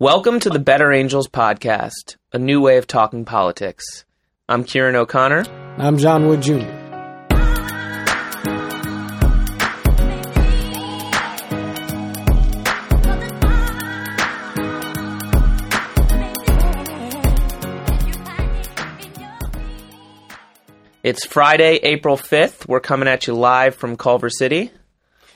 Welcome to the Better Angels podcast, a new way of talking politics. I'm Kieran O'Connor. I'm John Wood Jr. It's Friday, April 5th. We're coming at you live from Culver City.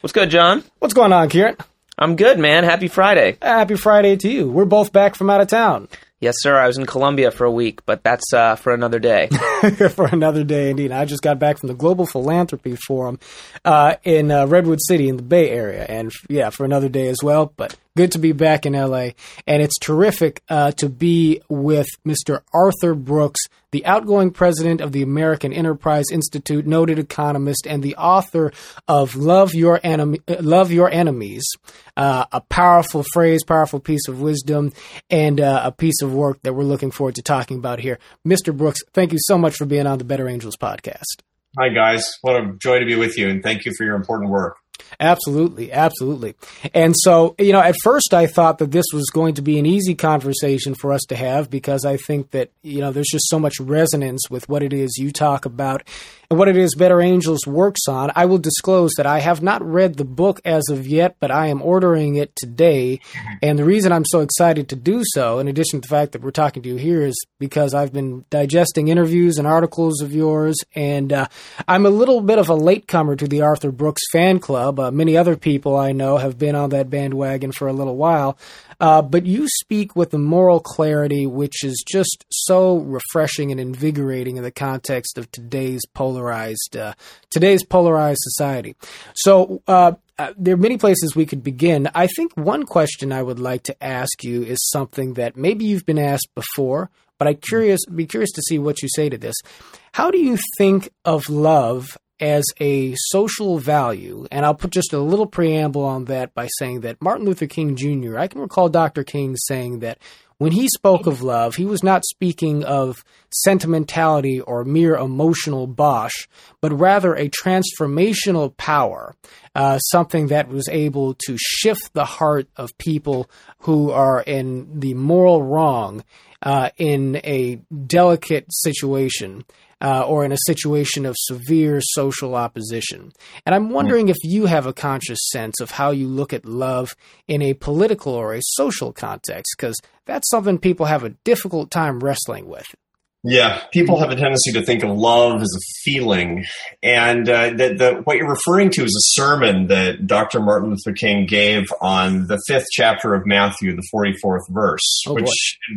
What's good, John? What's going on, Kieran? I'm good, man. Happy Friday. Happy Friday to you. We're both back from out of town. Yes, sir. I was in Colombia for a week, but that's for another day. For another day, indeed. I just got back from the Global Philanthropy Forum in Redwood City in the Bay Area. And, yeah, for another day as well. But good to be back in L.A. And it's terrific to be with Mr. Arthur Brooks, the outgoing president of the American Enterprise Institute, noted economist, and the author of Love Your Enemies, a powerful phrase, powerful piece of wisdom, and a piece of work that we're looking forward to talking about here. Mr. Brooks, thank you so much for being on the Better Angels podcast. Hi, guys. What a joy to be with you, and thank you for your important work. Absolutely. Absolutely. And so, you know, at first I thought that this was going to be an easy conversation for us to have because I think that, you know, there's just so much resonance with what it is you talk about and what it is Better Angels works on. I will disclose that I have not read the book as of yet, but I am ordering it today. And the reason I'm so excited to do so, in addition to the fact that we're talking to you here, is because I've been digesting interviews and articles of yours. And I'm a little bit of a latecomer to the Arthur Brooks fan club. Many other people I know have been on that bandwagon for a little while. But you speak with a moral clarity which is just so refreshing and invigorating in the context of today's polarized society. So there are many places we could begin. I think one question I would like to ask you is something that maybe you've been asked before, but I'd be curious to see what you say to this. How do you think of love as a social value? And I'll put just a little preamble on that by saying that Martin Luther King Jr., I can recall Dr. King saying that when he spoke of love, he was not speaking of sentimentality or mere emotional bosh, but rather a transformational power, something that was able to shift the heart of people who are in the moral wrong in a delicate situation. Or in a situation of severe social opposition. And I'm wondering if you have a conscious sense of how you look at love in a political or a social context, because that's something people have a difficult time wrestling with. Yeah, people have a tendency to think of love as a feeling. And what you're referring to is a sermon that Dr. Martin Luther King gave on the 5th chapter of Matthew, the 44th verse,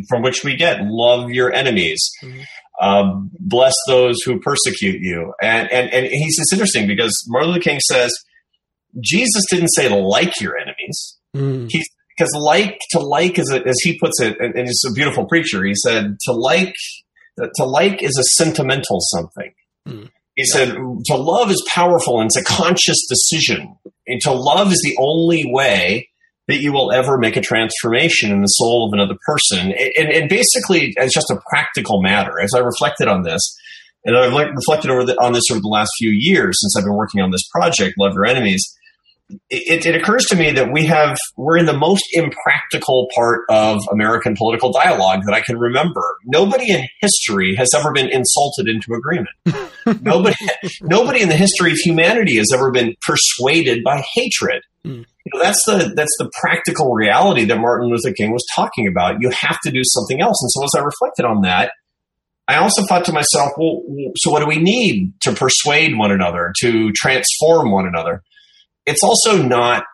from which we get, love your enemies. Mm-hmm. Bless those who persecute you. And it's interesting because Martin Luther King says, Jesus didn't say like your enemies. Mm. Because like is, as he puts it, and he's a beautiful preacher, he said, to like is a sentimental something. Mm. He said, to love is powerful and it's a conscious decision. And to love is the only way that you will ever make a transformation in the soul of another person. And basically, it's just a practical matter. As I reflected on this, and I've reflected on this over the last few years since I've been working on this project, Love Your Enemies, it occurs to me that we're in the most impractical part of American political dialogue that I can remember. Nobody in history has ever been insulted into agreement. Nobody in the history of humanity has ever been persuaded by hatred. Mm. You know, that's the practical reality that Martin Luther King was talking about. You have to do something else. And so as I reflected on that, I also thought to myself, well, so what do we need to persuade one another, to transform one another? It's also not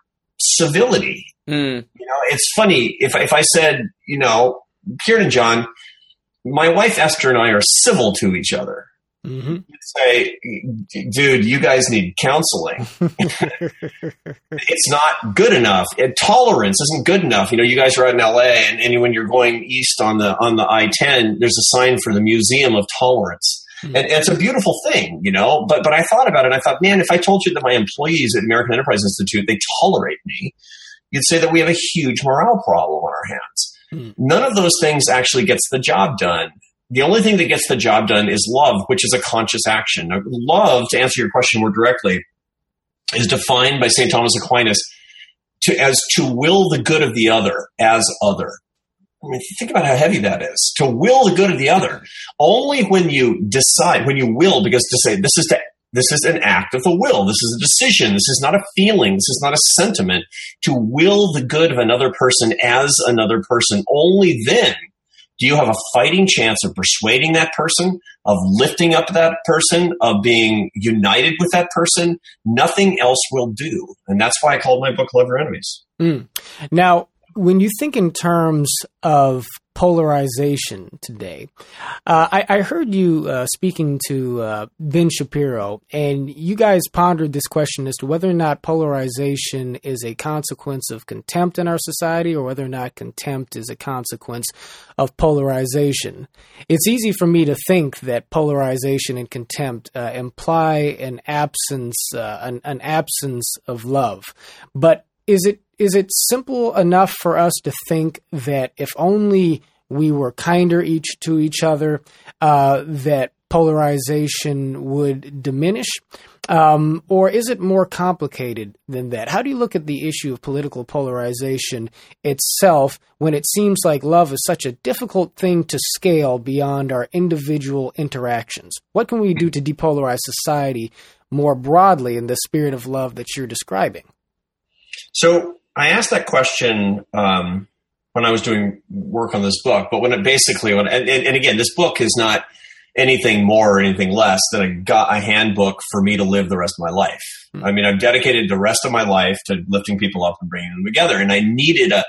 civility. Mm. You know, it's funny if I said, you know, Kieran and John, my wife Esther and I are civil to each other. Mm-hmm. Say, dude, you guys need counseling. It's not good enough. Tolerance isn't good enough. You know, you guys are out in L.A. and when you're going east on the I-10, there's a sign for the Museum of Tolerance. Mm-hmm. And it's a beautiful thing, you know, but I thought about it and I thought, man, if I told you that my employees at American Enterprise Institute, they tolerate me, you'd say that we have a huge morale problem on our hands. Mm-hmm. None of those things actually gets the job done. The only thing that gets the job done is love, which is a conscious action. Now, love, to answer your question more directly, is defined by St. Thomas Aquinas as to will the good of the other as other. I mean, think about how heavy that is. To will the good of the other, only when you decide, when you will, because to say this is an act of the will. This is a decision. This is not a feeling. This is not a sentiment. To will the good of another person as another person, only then do you have a fighting chance of persuading that person, of lifting up that person, of being united with that person. Nothing else will do. And that's why I called my book Love Your Enemies. Mm. Now, when you think in terms of polarization today, I heard you speaking to Ben Shapiro, and you guys pondered this question as to whether or not polarization is a consequence of contempt in our society or whether or not contempt is a consequence of polarization. It's easy for me to think that polarization and contempt imply an absence of love. But is it simple enough for us to think that if only we were kinder to each other, that polarization would diminish? Or is it more complicated than that? How do you look at the issue of political polarization itself when it seems like love is such a difficult thing to scale beyond our individual interactions? What can we do to depolarize society more broadly in the spirit of love that you're describing? So I asked that question when I was doing work on this book, but when it basically, and again, this book is not anything more or anything less than a handbook for me to live the rest of my life. Mm-hmm. I mean, I've dedicated the rest of my life to lifting people up and bringing them together, and I needed a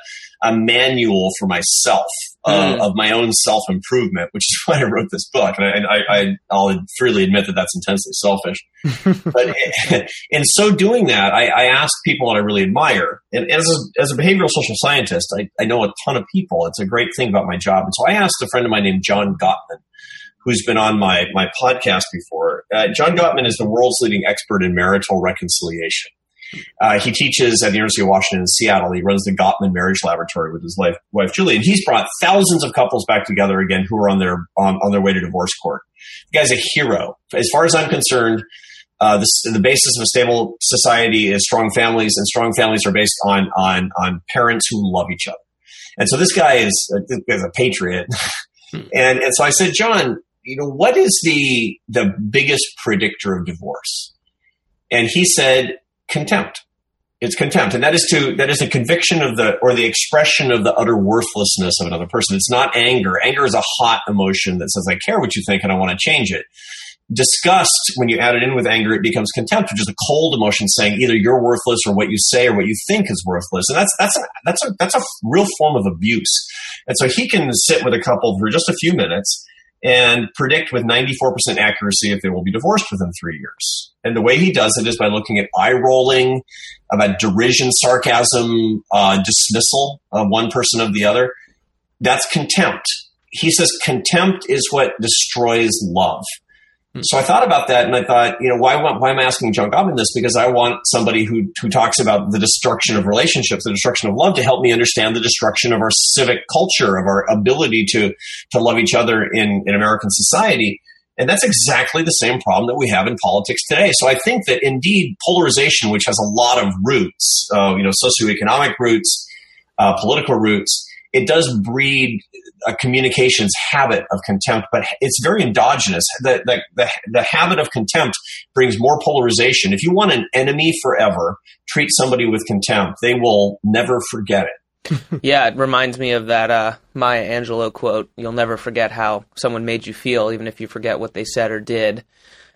manual for myself of my own self-improvement, which is why I wrote this book. And I'll freely admit that that's intensely selfish. But in so doing that, I asked people that I really admire. And as a behavioral social scientist, I know a ton of people. It's a great thing about my job. And so I asked a friend of mine named John Gottman, who's been on my podcast before. John Gottman is the world's leading expert in marital reconciliation. He teaches at the University of Washington in Seattle. He runs the Gottman Marriage Laboratory with his wife Julie, and he's brought thousands of couples back together again who are on their way to divorce court. The guy's a hero. As far as I'm concerned, the basis of a stable society is strong families, and strong families are based on parents who love each other. And so this guy is a patriot. And so I said, John, you know, what is the biggest predictor of divorce? And he said, contempt. It's contempt. And that is a conviction of the expression of the utter worthlessness of another person. It's not anger. Anger is a hot emotion that says, I care what you think and I want to change it. Disgust, when you add it in with anger, it becomes contempt, which is a cold emotion saying either you're worthless or what you say or what you think is worthless. And that's a real form of abuse. And so he can sit with a couple for just a few minutes and predict with 94% accuracy if they will be divorced within 3 years. And the way he does it is by looking at eye-rolling, about derision, sarcasm, dismissal of one person of the other. That's contempt. He says contempt is what destroys love. So I thought about that, and I thought, you know, why am I asking John Gottman this? Because I want somebody who talks about the destruction of relationships, the destruction of love, to help me understand the destruction of our civic culture, of our ability to love each other in American society. And that's exactly the same problem that we have in politics today. So I think that, indeed, polarization, which has a lot of roots, socioeconomic roots, political roots, it does breed a communications habit of contempt, but it's very endogenous. The habit of contempt brings more polarization. If you want an enemy forever, treat somebody with contempt. They will never forget it. Yeah, it reminds me of that Maya Angelou quote, "You'll never forget how someone made you feel, even if you forget what they said or did."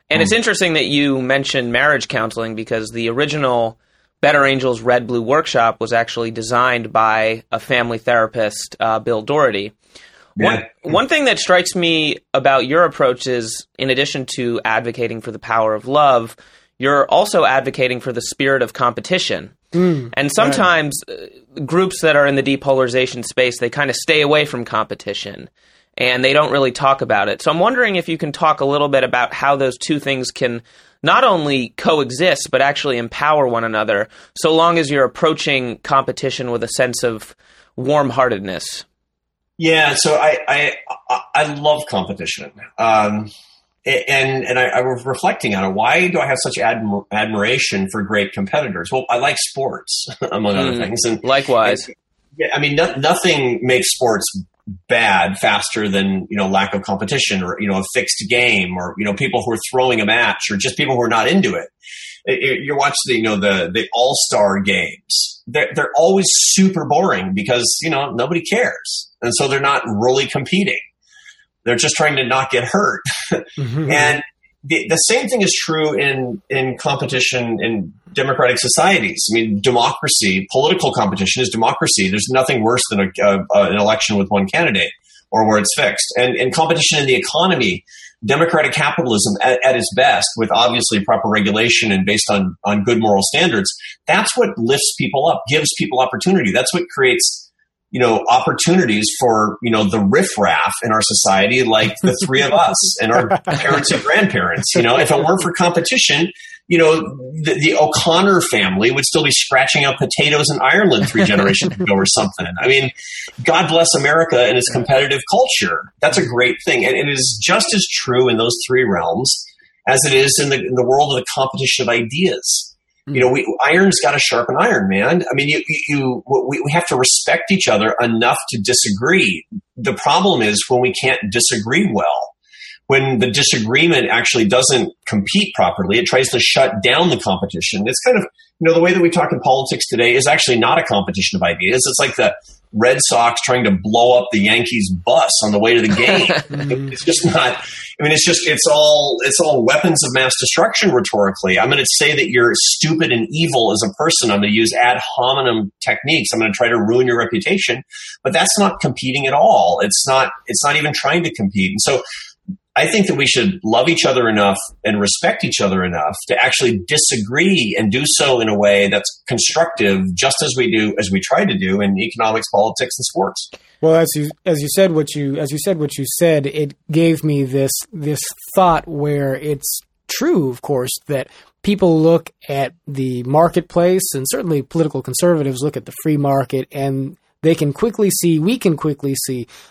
And It's interesting that you mentioned marriage counseling, because the original Better Angels Red Blue Workshop was actually designed by a family therapist, Bill Doherty. One thing that strikes me about your approach is, in addition to advocating for the power of love, you're also advocating for the spirit of competition. And sometimes groups that are in the depolarization space, they kind of stay away from competition and they don't really talk about it. So I'm wondering if you can talk a little bit about how those two things can not only coexist, but actually empower one another, so long as you're approaching competition with a sense of warm-heartedness. Yeah, so I love competition. And I was reflecting on it. Why do I have such admiration for great competitors? Well, I like sports, among other things. And likewise. And, I mean, nothing makes sports bad faster than, you know, lack of competition or, you know, a fixed game or, you know, people who are throwing a match or just people who are not into it. You watch the, you know, the all-star games. They're always super boring because, you know, nobody cares. And so they're not really competing. They're just trying to not get hurt. Mm-hmm. And the same thing is true in competition in democratic societies. I mean, democracy, political competition is democracy. There's nothing worse than an election with one candidate or where it's fixed. And competition in the economy, democratic capitalism at its best, with obviously proper regulation and based on good moral standards, that's what lifts people up, gives people opportunity. That's what creates, you know, opportunities for, you know, the riffraff in our society, like the three of us and our parents and grandparents. You know, if it weren't for competition, you know, the O'Connor family would still be scratching out potatoes in Ireland 3 generations ago or something. I mean, God bless America and its competitive culture. That's a great thing. And it is just as true in those three realms as it is in the world of the competition of ideas. You know, iron's got to sharpen iron, man. I mean, we have to respect each other enough to disagree. The problem is when we can't disagree well, when the disagreement actually doesn't compete properly, it tries to shut down the competition. It's kind of, you know, the way that we talk in politics today is actually not a competition of ideas. It's like the Red Sox trying to blow up the Yankees bus on the way to the game. It's just not. I mean, it's all weapons of mass destruction rhetorically. I'm going to say that you're stupid and evil as a person. I'm going to use ad hominem techniques. I'm going to try to ruin your reputation, but that's not competing at all. It's not even trying to compete. And so I think that we should love each other enough and respect each other enough to actually disagree and do so in a way that's constructive, just as we try to do in economics, politics, and sports. Well, as you said what you said, it gave me this thought where it's true, of course, that people look at the marketplace, and certainly political conservatives look at the free market, and we can quickly see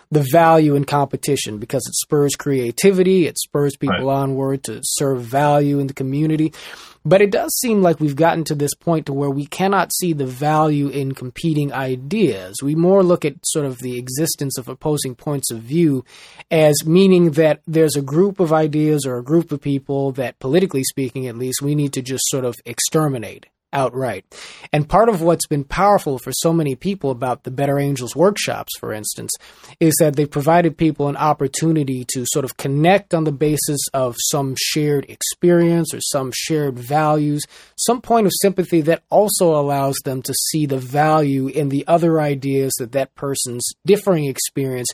the value in competition because it spurs creativity, it spurs people onward to serve value in the community. But it does seem like we've gotten to this point to where we cannot see the value in competing ideas. We more look at sort of the existence of opposing points of view as meaning that there's a group of ideas or a group of people that, politically speaking at least, we need to just sort of exterminate outright. And part of what's been powerful for so many people about the Better Angels workshops, for instance, is that they provided people an opportunity to sort of connect on the basis of some shared experience or some shared values, some point of sympathy that also allows them to see the value in the other ideas that person's differing experience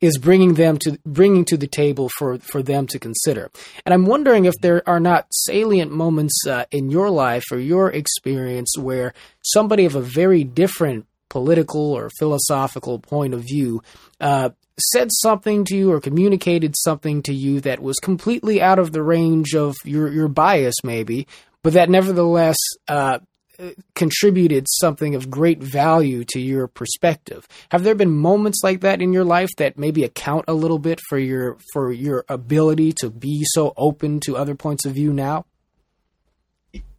is bringing to the table for them to consider. And I'm wondering if there are not salient moments in your life or your experience where somebody of a very different political or philosophical point of view said something to you or communicated something to you that was completely out of the range of your bias maybe, but that nevertheless contributed something of great value to your perspective. Have there been moments like that in your life that maybe account a little bit for your ability to be so open to other points of view now?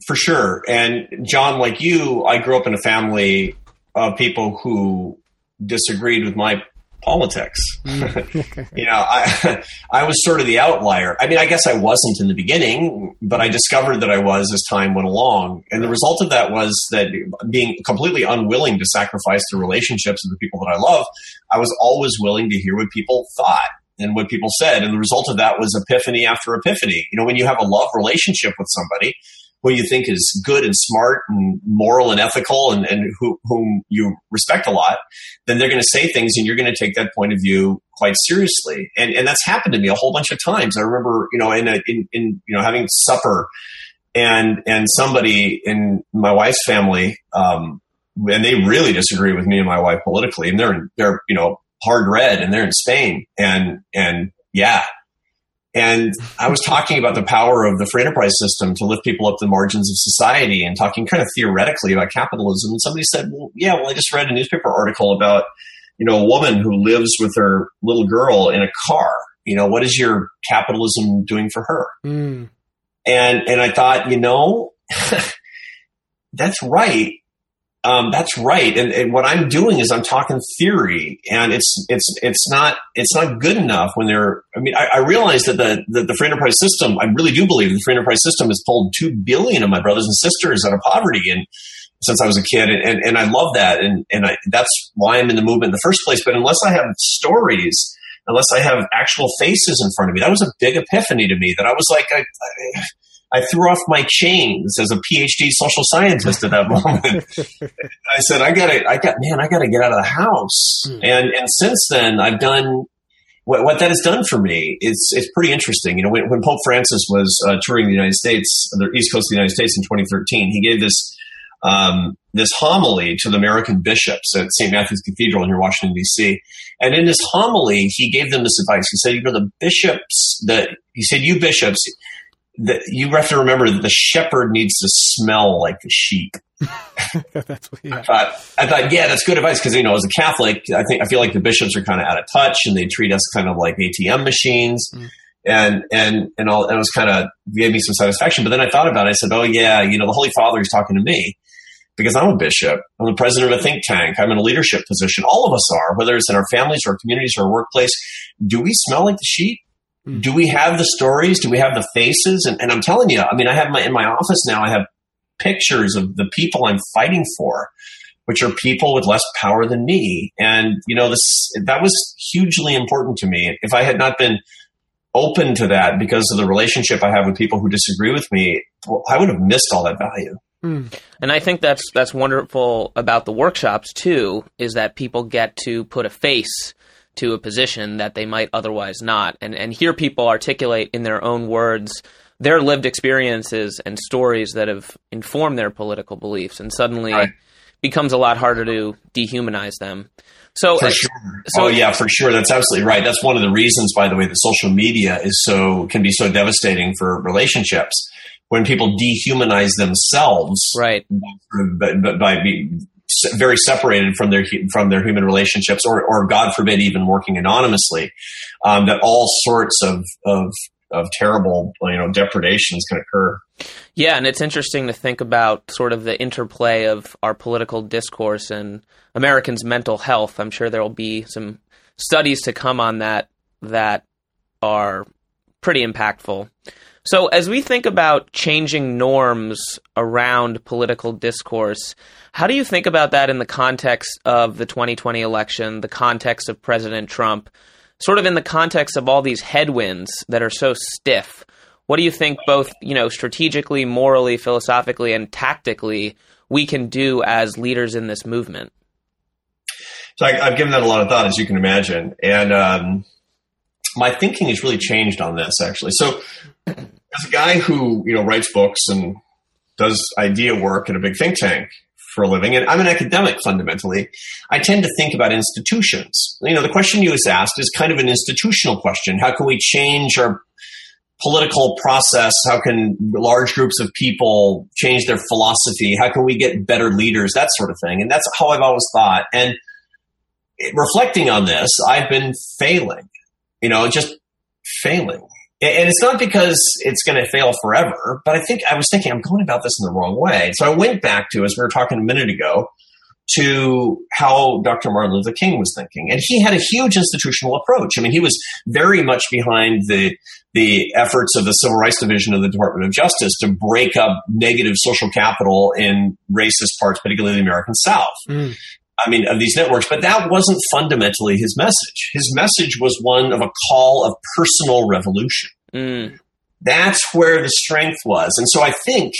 For sure. And John, like you, I grew up in a family of people who disagreed with my politics. You know, I was sort of the outlier. I mean, I guess I wasn't in the beginning, but I discovered that I was as time went along. And the result of that was that being completely unwilling to sacrifice the relationships of the people that I love, I was always willing to hear what people thought and what people said. And the result of that was epiphany after epiphany. You know, when you have a love relationship with somebody who you think is good and smart and moral and ethical and whom you respect a lot, then they're going to say things and you're going to take that point of view quite seriously. And that's happened to me a whole bunch of times. I remember, you know, in having supper and somebody in my wife's family, and they really disagree with me and my wife politically, and they're, you know, hard red, and they're in Spain and yeah. And I was talking about the power of the free enterprise system to lift people up to the margins of society and talking kind of theoretically about capitalism. And somebody said, well, I just read a newspaper article about, you know, a woman who lives with her little girl in a car. You know, what is your capitalism doing for her? Mm. And I thought, you know, that's right. That's right. And what I'm doing is I'm talking theory, and it's not good enough when they're, I mean, I realize that the free enterprise system, I really do believe the free enterprise system has pulled 2 billion of my brothers and sisters out of poverty and since I was a kid. And I love that. And that's why I'm in the movement in the first place. But unless I have stories, unless I have actual faces in front of me, that was a big epiphany to me, that I was like, I threw off my chains as a PhD social scientist at that moment. I said, I gotta get out of the house. Mm. And since then I've done what that has done for me. It's pretty interesting. You know, when Pope Francis was touring the United States, the East Coast of the United States in 2013, he gave this homily to the American bishops at St. Matthew's Cathedral near Washington, D.C. And in this homily, he gave them this advice. He said, you bishops, that you have to remember that the shepherd needs to smell like the sheep. Yeah. I thought, yeah, that's good advice. Cause, you know, as a Catholic, I feel like the bishops are kind of out of touch and they treat us kind of like ATM machines. Mm. And all, and it was kind of gave me some satisfaction. But then I thought about it. I said, oh yeah, you know, the Holy Father is talking to me because I'm a bishop. I'm the president of a think tank. I'm in a leadership position. All of us are, whether it's in our families or our communities or our workplace. Do we smell like the sheep? Do we have the stories? Do we have the faces? And I'm telling you, I mean, I have in my office now, I have pictures of the people I'm fighting for, which are people with less power than me. And, you know, that was hugely important to me. If I had not been open to that because of the relationship I have with people who disagree with me, well, I would have missed all that value. Mm. And I think that's wonderful about the workshops, too, is that people get to put a face to a position that they might otherwise not, and hear people articulate in their own words their lived experiences and stories that have informed their political beliefs, and suddenly it becomes a lot harder to dehumanize them. For sure. That's absolutely right. That's one of the reasons, by the way, that social media can be so devastating for relationships. When people dehumanize themselves, right, by being very separated from their human relationships, or God forbid, even working anonymously, that all sorts of terrible, you know, depredations can occur. Yeah, and it's interesting to think about sort of the interplay of our political discourse and Americans' mental health. I'm sure there will be some studies to come on that are pretty impactful. So as we think about changing norms around political discourse, how do you think about that in the context of the 2020 election, the context of President Trump, sort of in the context of all these headwinds that are so stiff? What do you think both, you know, strategically, morally, philosophically, and tactically we can do as leaders in this movement? So I've given that a lot of thought, as you can imagine. And my thinking has really changed on this, actually. So as a guy who, you know, writes books and does idea work at a big think tank for a living, and I'm an academic fundamentally, I tend to think about institutions. You know, the question you just asked is kind of an institutional question. How can we change our political process? How can large groups of people change their philosophy? How can we get better leaders? That sort of thing. And that's how I've always thought. And reflecting on this, I've been failing, you know, just failing. And it's not because it's going to fail forever, but I was thinking I'm going about this in the wrong way. So I went back to, as we were talking a minute ago, to how Dr. Martin Luther King was thinking. And he had a huge institutional approach. I mean, he was very much behind the efforts of the Civil Rights Division of the Department of Justice to break up negative social capital in racist parts, particularly the American South. Mm. I mean, of these networks, but that wasn't fundamentally his message. His message was one of a call of personal revolution. Mm. That's where the strength was. And so I think,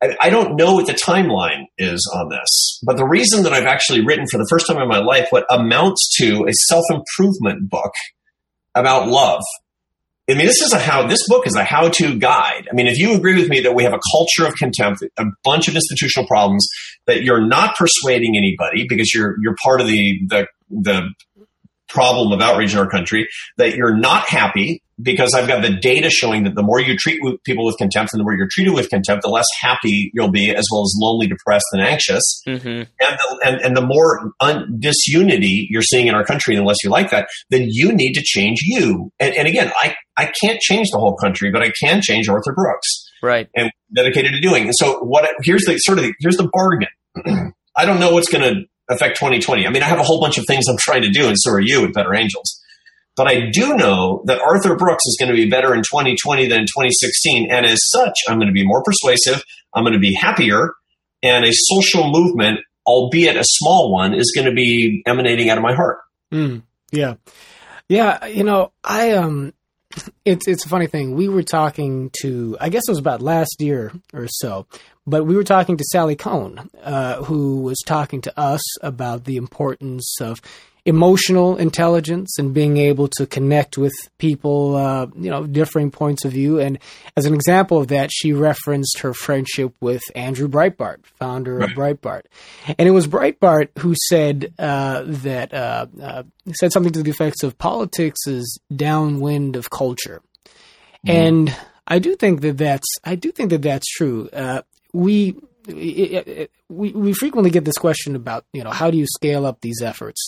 I don't know what the timeline is on this, but the reason that I've actually written for the first time in my life what amounts to a self-improvement book about love. I mean, this book is a how-to guide. I mean, if you agree with me that we have a culture of contempt, a bunch of institutional problems, that you're not persuading anybody because you're part of the problem of outrage in our country, that you're not happy because I've got the data showing that the more you treat people with contempt and the more you're treated with contempt, the less happy you'll be, as well as lonely, depressed, and anxious. Mm-hmm. And the more disunity you're seeing in our country, unless you like that, then you need to change you. And again, I can't change the whole country, but I can change Arthur Brooks. Right. And dedicated to doing. And so here's the bargain. I don't know what's going to affect 2020. I mean, I have a whole bunch of things I'm trying to do, and so are you at Better Angels. But I do know that Arthur Brooks is going to be better in 2020 than in 2016. And as such, I'm going to be more persuasive. I'm going to be happier. And a social movement, albeit a small one, is going to be emanating out of my heart. Mm, yeah. Yeah. You know, it's a funny thing. We were talking to, I guess it was about last year or so, but we were talking to Sally Cohn, who was talking to us about the importance of emotional intelligence and being able to connect with people, differing points of view. And as an example of that, she referenced her friendship with Andrew Breitbart, founder of Breitbart. And it was Breitbart who said said something to the effects of politics is downwind of culture. Mm. And I do think that's true. We frequently get this question about, how do you scale up these efforts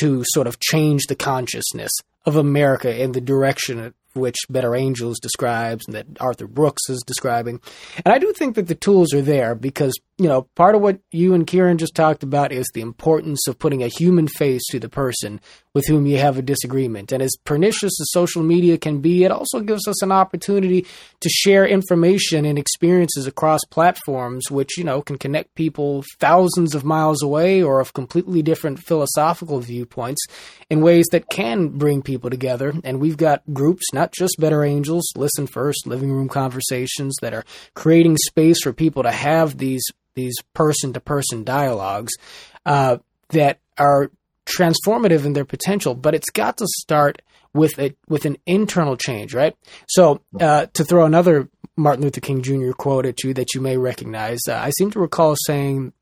to sort of change the consciousness of America in the direction which Better Angels describes and that Arthur Brooks is describing. And I do think that the tools are there because, part of what you and Kieran just talked about is the importance of putting a human face to the person with whom you have a disagreement. And as pernicious as social media can be, it also gives us an opportunity to share information and experiences across platforms, which, can connect people thousands of miles away or of completely different philosophical viewpoints in ways that can bring people together. And we've got groups, not just Better Angels, Listen First, Living Room Conversations, that are creating space for people to have these person-to-person dialogues that are transformative in their potential, but it's got to start with an internal change, right? So to throw another Martin Luther King Jr. quote at you that you may recognize, I seem to recall King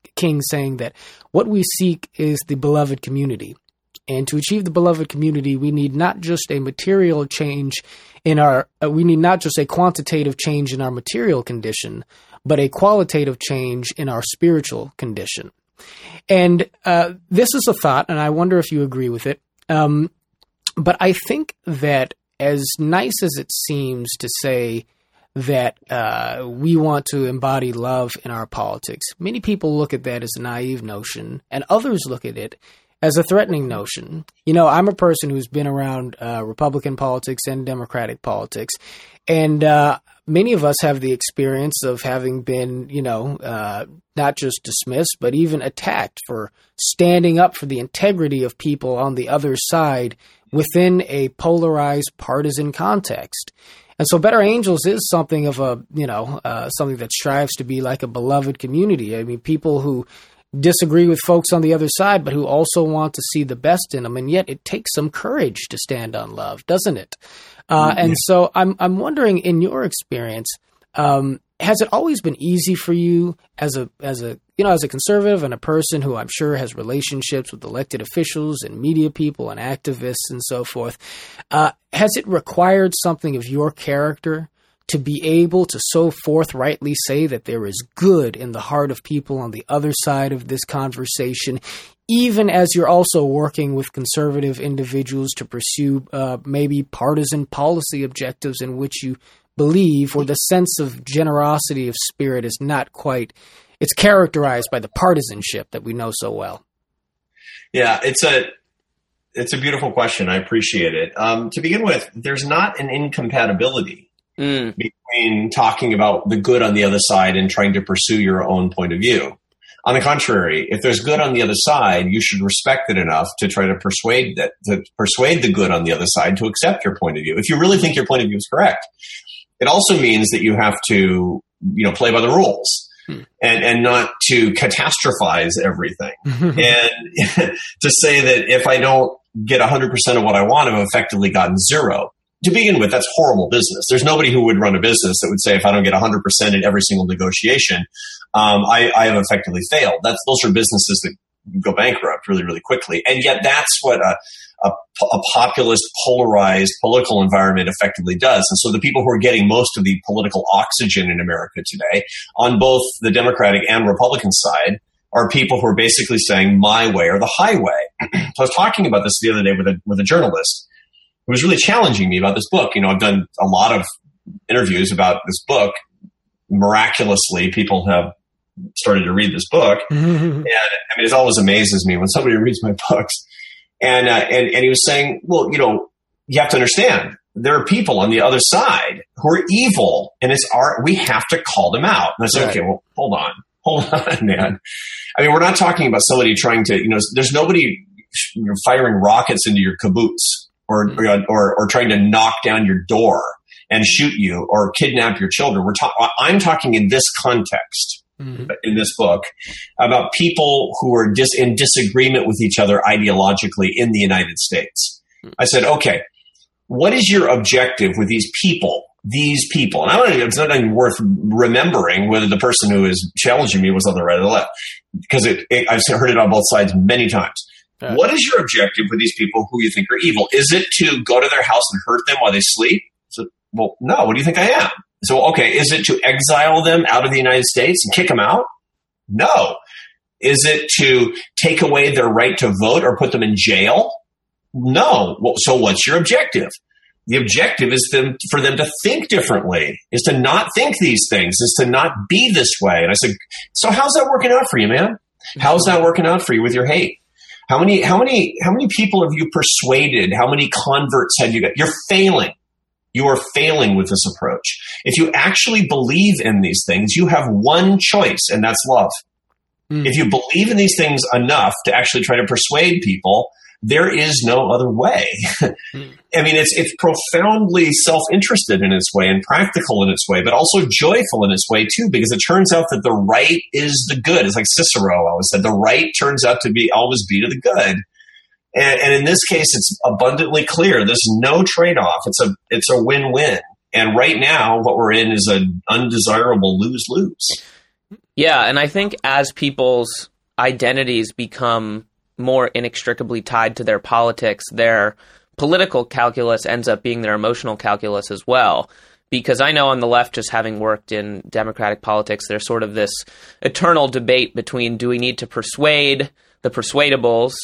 saying that what we seek is the beloved community. And to achieve the beloved community, we need not just a material change in our – we need not just a quantitative change in our material condition, but a qualitative change in our spiritual condition. And this is a thought, and I wonder if you agree with it. But I think that as nice as it seems to say that we want to embody love in our politics, many people look at that as a naive notion, and others look at it as a threatening notion. I'm a person who's been around Republican politics and Democratic politics. And many of us have the experience of having been, not just dismissed, but even attacked for standing up for the integrity of people on the other side within a polarized partisan context. And so Better Angels is something of a, something that strives to be like a beloved community. I mean, people who disagree with folks on the other side, but who also want to see the best in them. And yet it takes some courage to stand on love, doesn't it? And so I'm wondering, in your experience, has it always been easy for you as a conservative and a person who I'm sure has relationships with elected officials and media people and activists and so forth? Has it required something of your character to be able to so forthrightly say that there is good in the heart of people on the other side of this conversation, even as you're also working with conservative individuals to pursue maybe partisan policy objectives in which you believe, or the sense of generosity of spirit is not quite, it's characterized by the partisanship that we know so well? Yeah, it's a beautiful question. I appreciate it. To begin with, there's not an incompatibility between talking about the good on the other side and trying to pursue your own point of view. On the contrary, if there's good on the other side, you should respect it enough to try to persuade the good on the other side to accept your point of view, if you really think your point of view is correct. It also means that you have to, play by the rules and not to catastrophize everything. And to say that if I don't get 100% of what I want, I've effectively gotten zero. To begin with, that's horrible business. There's nobody who would run a business that would say, if I don't get 100% in every single negotiation, I have effectively failed. Those are businesses that go bankrupt really, really quickly. And yet that's what a populist, polarized political environment effectively does. And so the people who are getting most of the political oxygen in America today, on both the Democratic and Republican side, are people who are basically saying my way or the highway. I was talking about this the other day with a journalist. It was really challenging me about this book. I've done a lot of interviews about this book. Miraculously, people have started to read this book. And I mean, it always amazes me when somebody reads my books. And he was saying, well, you know, you have to understand there are people on the other side who are evil, and it's our, we have to call them out. And I said, okay, well, hold on, man. I mean, we're not talking about somebody trying to, you know, there's nobody firing rockets into your kibbutz or trying to knock down your door and shoot you or kidnap your children. I'm talking in this context, in this book, about people who are in disagreement with each other ideologically in the United States. I said, okay, what is your objective with these people? And it's not even worth remembering whether the person who is challenging me was on the right or the left, because I've heard it on both sides many times. What is your objective with these people who you think are evil? Is it to go to their house and hurt them while they sleep? So, well, no. What do you think I am? So, okay, is it to exile them out of the United States and kick them out? No. Is it to take away their right to vote or put them in jail? No. Well, so what's your objective? The objective is for them to think differently, is to not think these things, is to not be this way. And I said, so how's that working out for you, man? How's that working out for you with your hate? How many people have you persuaded? How many converts have you got? You're failing. You are failing with this approach. If you actually believe in these things, you have one choice, and that's love. If you believe in these things enough to actually try to persuade people, there is no other way. I mean, it's profoundly self-interested in its way and practical in its way, but also joyful in its way too, because it turns out that the right is the good. It's like Cicero always said, the right turns out to be always be to the good. And in this case, it's abundantly clear. There's no trade-off. It's a win-win. And right now, what we're in is an undesirable lose-lose. Yeah, and I think as people's identities become more inextricably tied to their politics, their political calculus ends up being their emotional calculus as well. Because I know on the left, just having worked in democratic politics, there's sort of this eternal debate between, do we need to persuade the persuadables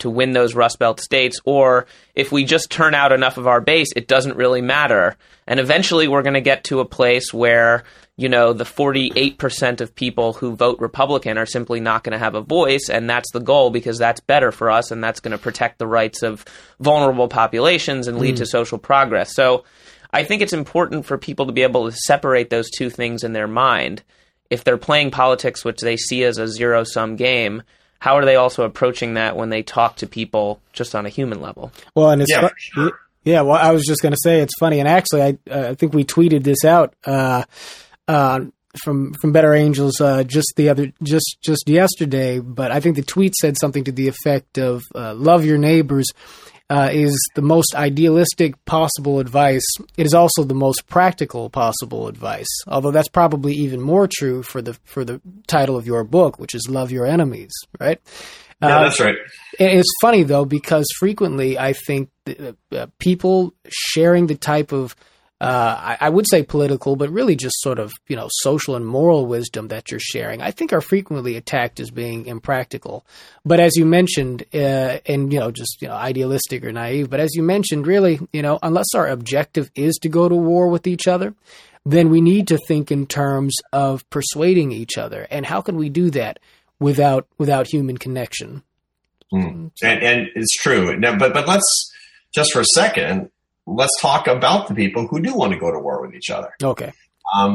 to win those Rust Belt states, or if we just turn out enough of our base, it doesn't really matter. And eventually we're going to get to a place where, you know, the 48% of people who vote Republican are simply not going to have a voice, and that's the goal because that's better for us, and that's going to protect the rights of vulnerable populations and lead to social progress. So I think it's important for people to be able to separate those two things in their mind. If they're playing politics, which they see as a zero-sum game, how are they also approaching that when they talk to people just on a human level? Well, and it's well, I was just going to say it's funny, and actually, I think we tweeted this out from Better Angels just yesterday. But I think the tweet said something to the effect of "Love your neighbors" is the most idealistic possible advice. It is also the most practical possible advice, although that's probably even more true for the title of your book, which is Love Your Enemies, right? Yeah, that's right. It's funny, though, because frequently I think people sharing the type of I would say political, but really just sort of, you know, social and moral wisdom that you're sharing, I think are frequently attacked as being impractical. But as you mentioned, and, you know, just, you know, idealistic or naive, but as you mentioned, really, you know, unless our objective is to go to war with each other, then we need to think in terms of persuading each other. And how can we do that without human connection? And it's true. Now, but let's just for a second, let's talk about the people who do want to go to war with each other. Okay.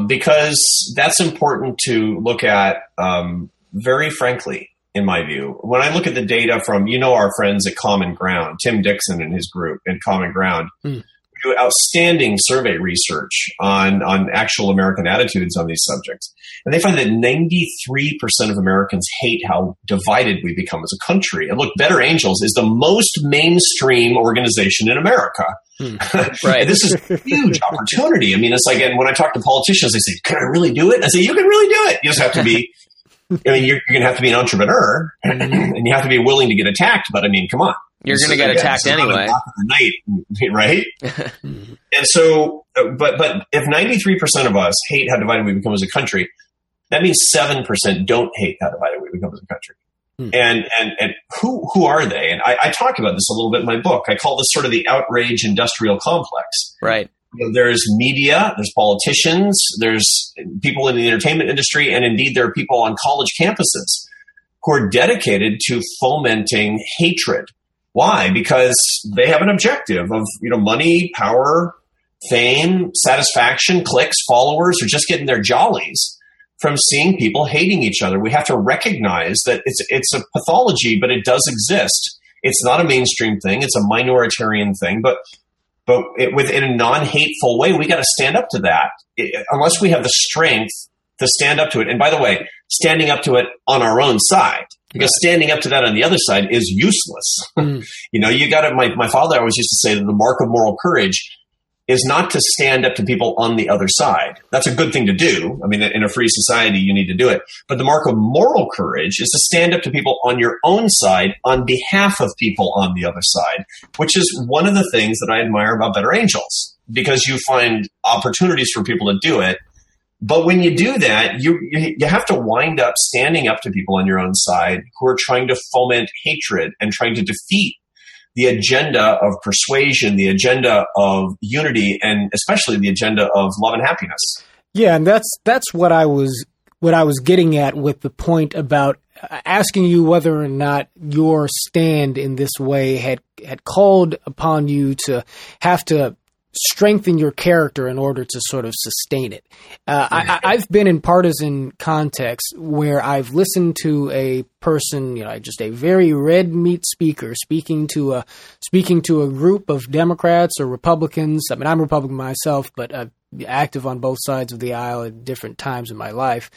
Because that's important to look at very frankly, in my view. When I look at the data from, you know, our friends at Common Ground, Tim Dixon and his group at Common Ground, do outstanding survey research on actual American attitudes on these subjects. And they find that 93% of Americans hate how divided we become as a country. And look, Better Angels is the most mainstream organization in America. Right. And this is a huge opportunity. I mean, it's like, and when I talk to politicians, they say, can I really do it? I say, you can really do it. You just have to be, I mean, you're going to have to be an entrepreneur and you have to be willing to get attacked. But I mean, come on. You're going to get attacked anyway. Right? And so, but if 93% of us hate how divided we become as a country, that means 7% don't hate how divided we become as a country. And who are they? And I talk about this a little bit in my book. I call this sort of the outrage industrial complex. Right. There's media, there's politicians, there's people in the entertainment industry, and indeed there are people on college campuses who are dedicated to fomenting hatred. Why? Because they have an objective of, money, power, fame, satisfaction, clicks, followers, or just getting their jollies from seeing people hating each other. We have to recognize that it's a pathology, but it does exist. It's not a mainstream thing. It's a minoritarian thing, but within a non-hateful way, we got to stand up to that unless we have the strength to stand up to it. And by the way, standing up to it on our own side, because standing up to that on the other side is useless. You got to, my father always used to say that the mark of moral courage is not to stand up to people on the other side. That's a good thing to do. I mean, in a free society, you need to do it. But the mark of moral courage is to stand up to people on your own side on behalf of people on the other side, which is one of the things that I admire about Better Angels, because you find opportunities for people to do it. But when you do that, you have to wind up standing up to people on your own side who are trying to foment hatred and trying to defeat the agenda of persuasion, the agenda of unity, and especially the agenda of love and happiness. Yeah, and that's what I was getting at with the point about asking you whether or not your stand in this way had called upon you to have to strengthen your character in order to sort of sustain it. I've been in partisan contexts where I've listened to a person, just a very red meat speaker speaking to a group of Democrats or Republicans. I mean, I'm Republican myself, but I'm active on both sides of the aisle at different times in my life.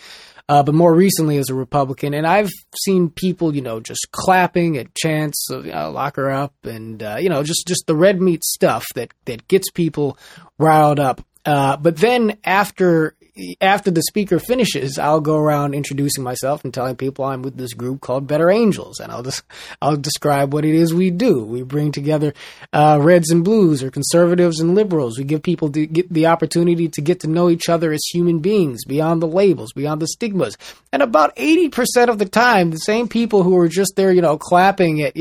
But more recently as a Republican, and I've seen people, just clapping at chants, lock her up, and, just the red meat stuff that gets people riled up. But then after the speaker finishes, I'll go around introducing myself and telling people I'm with this group called Better Angels, and I'll describe what it is we do. We bring together reds and blues, or conservatives and liberals. We give people the opportunity to get to know each other as human beings, beyond the labels, beyond the stigmas. And about 80% of the time, the same people who are just there, clapping at,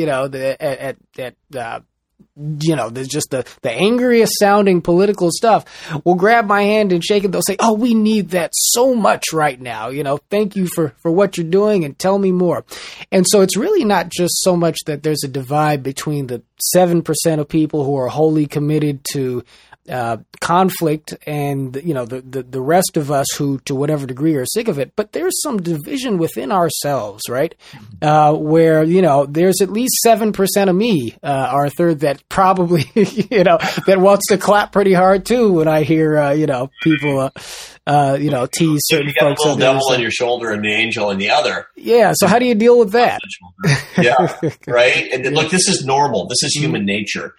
there's just the angriest sounding political stuff, will grab my hand and shake it. They'll say, "Oh, we need that so much right now. Thank you for what you're doing, and tell me more." And so it's really not just so much that there's a divide between the 7% of people who are wholly committed to conflict and, the rest of us who, to whatever degree, are sick of it. But there's some division within ourselves, right? Where, there's at least 7% of me, Arthur, that probably, that wants to clap pretty hard too when I hear, people, tease certain folks. You got a little devil on your shoulder and the angel on the other. Yeah. So how do you deal with that? Yeah. Right. And look, this is normal. This is human nature.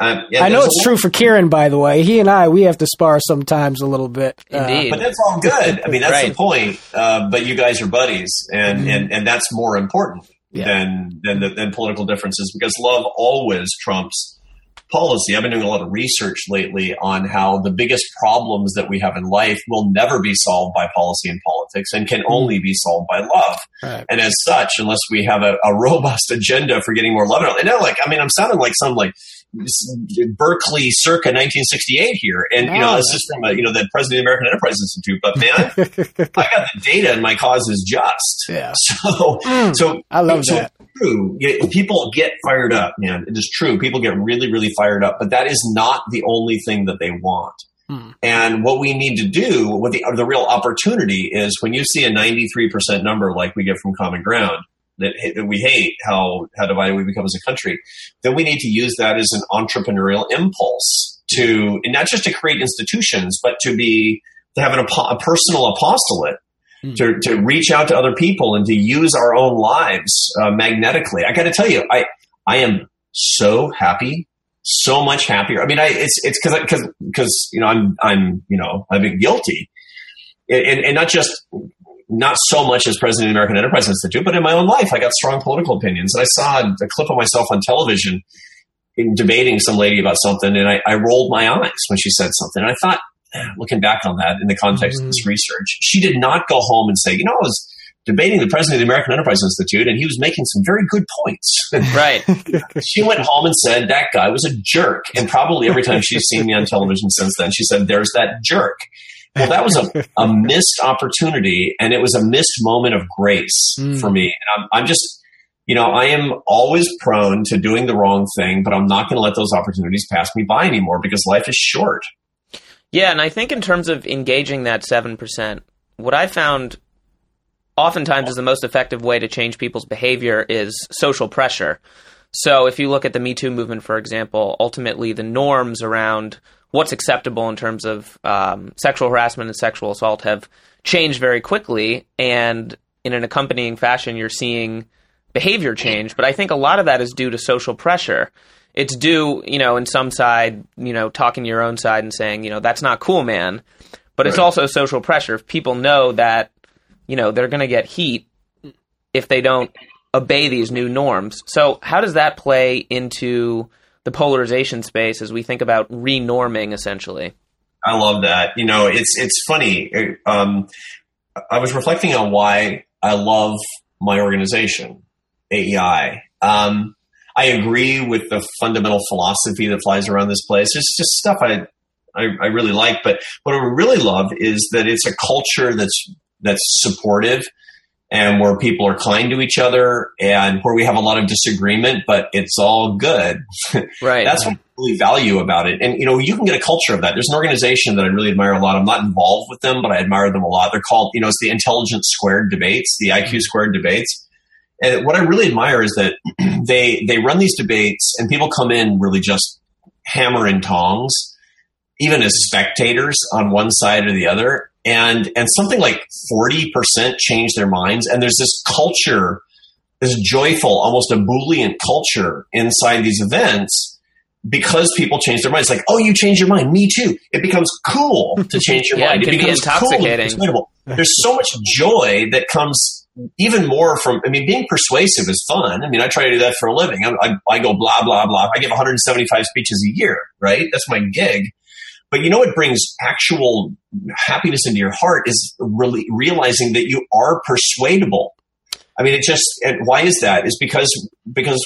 I know it's true for Kieran, by the way. He and we have to spar sometimes a little bit. Indeed. But that's all good. I mean, that's right. The point. But you guys are buddies, and that's more important than political differences, because love always trumps policy. I've been doing a lot of research lately on how the biggest problems that we have in life will never be solved by policy and politics, and can only be solved by love. Right. And as such, unless we have a robust agenda for getting more love, and I'm sounding like some Berkeley circa 1968 here. And, this is from the president of the American Enterprise Institute, but man, I got the data and my cause is just. Yeah. So I love that. True. People get fired up, man. It is true. People get really, really fired up, but that is not the only thing that they want. And what we need to do, what the real opportunity is, when you see a 93% number like we get from Common Ground, that we hate how divided we become as a country, then we need to use that as an entrepreneurial impulse to, and not just to create institutions, but to have a personal apostolate, to reach out to other people and to use our own lives magnetically. I got to tell you, I am so happy, so much happier. I mean, it's because I've been guilty, and not just. Not so much as president of the American Enterprise Institute, but in my own life, I got strong political opinions. And I saw a clip of myself on television debating some lady about something, and I rolled my eyes when she said something. And I thought, looking back on that in the context of this research, she did not go home and say, I was debating the president of the American Enterprise Institute, and he was making some very good points. Right. She went home and said, that guy was a jerk. And probably every time she's seen me on television since then, she said, there's that jerk. Well, that was a missed opportunity, and it was a missed moment of grace for me. And I'm just, you know, I am always prone to doing the wrong thing, but I'm not going to let those opportunities pass me by anymore because life is short. Yeah, and I think in terms of engaging that 7%, what I found oftentimes is the most effective way to change people's behavior is social pressure. So if you look at the Me Too movement, for example, ultimately the norms around what's acceptable in terms of sexual harassment and sexual assault have changed very quickly. And in an accompanying fashion, you're seeing behavior change. But I think a lot of that is due to social pressure. It's due, you know, in some side, you know, talking to your own side and saying, you know, that's not cool, man. But right. It's also social pressure. If people know that, you know, they're going to get heat if they don't obey these new norms. So how does that play into the polarization space as we think about renorming, essentially? I love that. You know, it's funny. I was reflecting on why I love my organization, AEI. I agree with the fundamental philosophy that flies around this place. It's just stuff I really like. But what I really love is that it's a culture that's supportive and where people are kind to each other and where we have a lot of disagreement, but it's all good. Right. That's what I really value about it. And, you know, you can get a culture of that. There's an organization that I really admire a lot. I'm not involved with them, but I admire them a lot. They're called, you know, it's the Intelligence Squared debates, the IQ Squared debates. And what I really admire is that they run these debates and people come in really just hammer and tongs, even as spectators on one side or the other. And something like 40% change their minds. And there's this culture, this joyful, almost ebullient culture inside these events because people change their minds. It's like, oh, you changed your mind. Me too. It becomes cool to change your mind. It becomes intoxicating. Cool. There's so much joy that comes even more from, I mean, being persuasive is fun. I mean, I try to do that for a living. I go blah, blah, blah. I give 175 speeches a year, right? That's my gig. But you know what brings actual happiness into your heart is really realizing that you are persuadable. I mean, why is that? It's because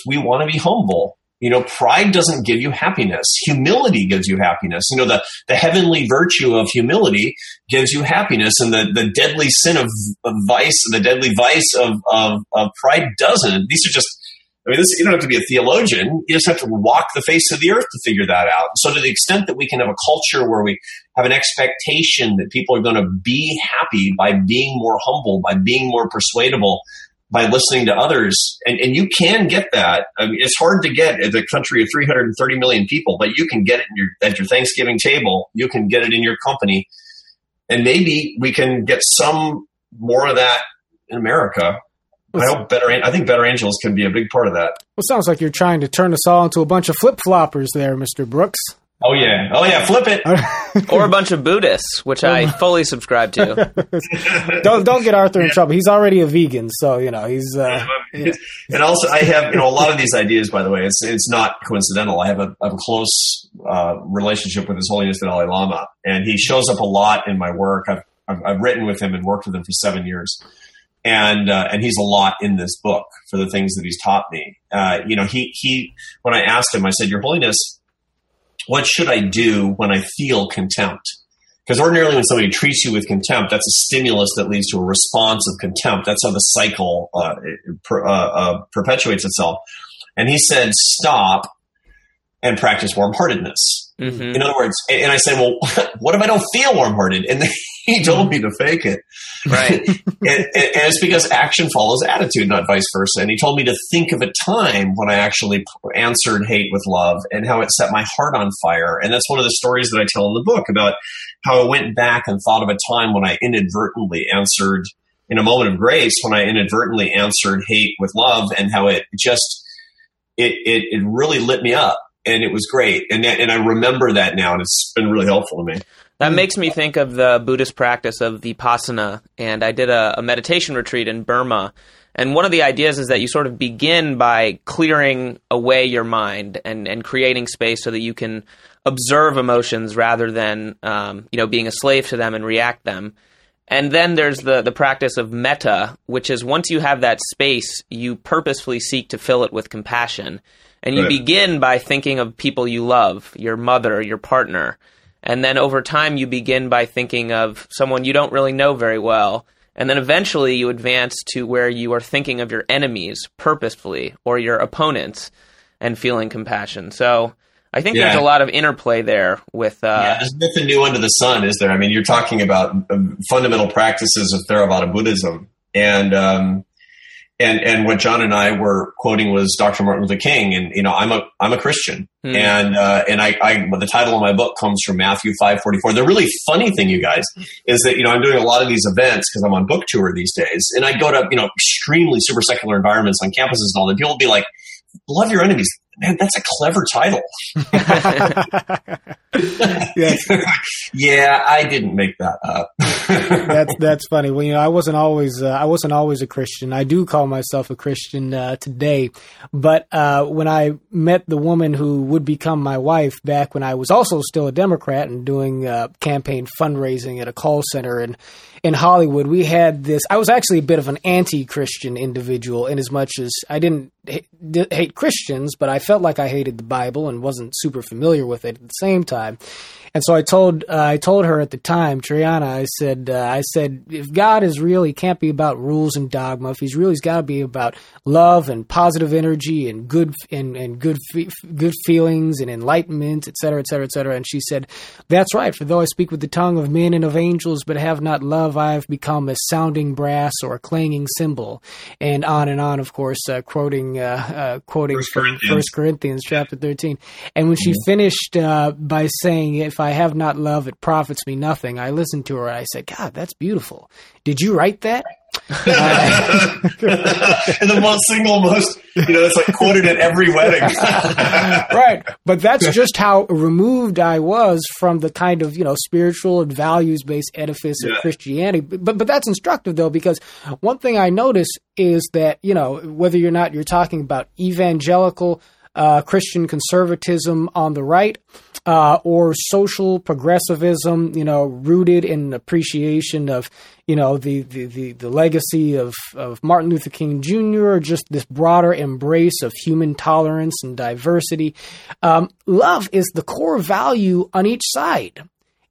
we want to be humble. You know, pride doesn't give you happiness. Humility gives you happiness. You know, the heavenly virtue of humility gives you happiness, and the deadly sin of vice, the deadly vice of pride doesn't. These are just, I mean, you don't have to be a theologian. You just have to walk the face of the earth to figure that out. So to the extent that we can have a culture where we have an expectation that people are going to be happy by being more humble, by being more persuadable, by listening to others, and you can get that. I mean, it's hard to get as a country of 330 million people, but you can get it at your Thanksgiving table. You can get it in your company. And maybe we can get some more of that in America. I think Better Angels can be a big part of that. Well, sounds like you're trying to turn us all into a bunch of flip-floppers there, Mr. Brooks. Oh, yeah, flip it. Or a bunch of Buddhists, which I fully subscribe to. Don't get Arthur in trouble. He's already a vegan, so, you know, he's... And also, I have, you know, a lot of these ideas, by the way, it's not coincidental. I have a close relationship with His Holiness the Dalai Lama, and he shows up a lot in my work. I've written with him and worked with him for 7 years. And he's a lot in this book for the things that he's taught me. You know, he when I asked him, I said, Your Holiness, what should I do when I feel contempt? Because ordinarily when somebody treats you with contempt, that's a stimulus that leads to a response of contempt. That's how the cycle perpetuates itself. And he said, stop and practice warm-heartedness. Mm-hmm. In other words, and I said, well, what if I don't feel warm-hearted? And he told me to fake it. Right. and it's because action follows attitude, not vice versa. And he told me to think of a time when I actually answered hate with love and how it set my heart on fire. And that's one of the stories that I tell in the book about how I went back and thought of a time when I inadvertently answered, in a moment of grace, when I inadvertently answered hate with love and how it just, it really lit me up. And it was great. And I remember that now, and it's been really helpful to me. That makes me think of the Buddhist practice of vipassana. And I did a meditation retreat in Burma. And one of the ideas is that you sort of begin by clearing away your mind and creating space so that you can observe emotions rather than, you know, being a slave to them and react them. And then there's the practice of metta, which is once you have that space, you purposefully seek to fill it with compassion. And you begin by thinking of people you love, your mother, your partner. And then over time, you begin by thinking of someone you don't really know very well. And then eventually you advance to where you are thinking of your enemies purposefully or your opponents and feeling compassion. So I think there's a lot of interplay there with... there's nothing new under the sun, is there? I mean, you're talking about fundamental practices of Theravada Buddhism. And what John and I were quoting was Dr. Martin Luther King. And, you know, I'm a Christian. Mm. And the title of my book comes from Matthew 5:44. The really funny thing, you guys, is that, you know, I'm doing a lot of these events because I'm on book tour these days. And I go to, you know, extremely super secular environments on campuses and all that. People will be like, Love Your Enemies. Man, that's a clever title. Yeah, I didn't make that up. That's funny. Well, you know, I wasn't always a Christian. I do call myself a Christian today, but when I met the woman who would become my wife back when I was also still a Democrat and doing campaign fundraising at a call center in Hollywood, we had this. I was actually a bit of an anti-Christian individual, in as much as I didn't hate Christians, but I felt like I hated the Bible and wasn't super familiar with it at the same time. And so I told her at the time, Triana, I said, if God is real, he can't be about rules and dogma. If he's real, he's got to be about love and positive energy and good feelings and enlightenment, et cetera, et cetera, et cetera. And she said, that's right. For though I speak with the tongue of men and of angels, but have not love, I have become a sounding brass or a clanging cymbal. And on, of course, quoting from 1 Corinthians chapter 13. And when she finished by saying, if I have not love, it profits me nothing, I listened to her and I said, God, that's beautiful. Did you write that? And the most it's like quoted at every wedding. Right. But that's just how removed I was from the kind of, you know, spiritual and values-based edifice of Christianity. But that's instructive, though, because one thing I notice is that, you know, whether you're not, you're talking about evangelical Christian conservatism on the right, or social progressivism, you know, rooted in appreciation of, you know, the legacy of Martin Luther King Jr., or just this broader embrace of human tolerance and diversity. Love is the core value on each side.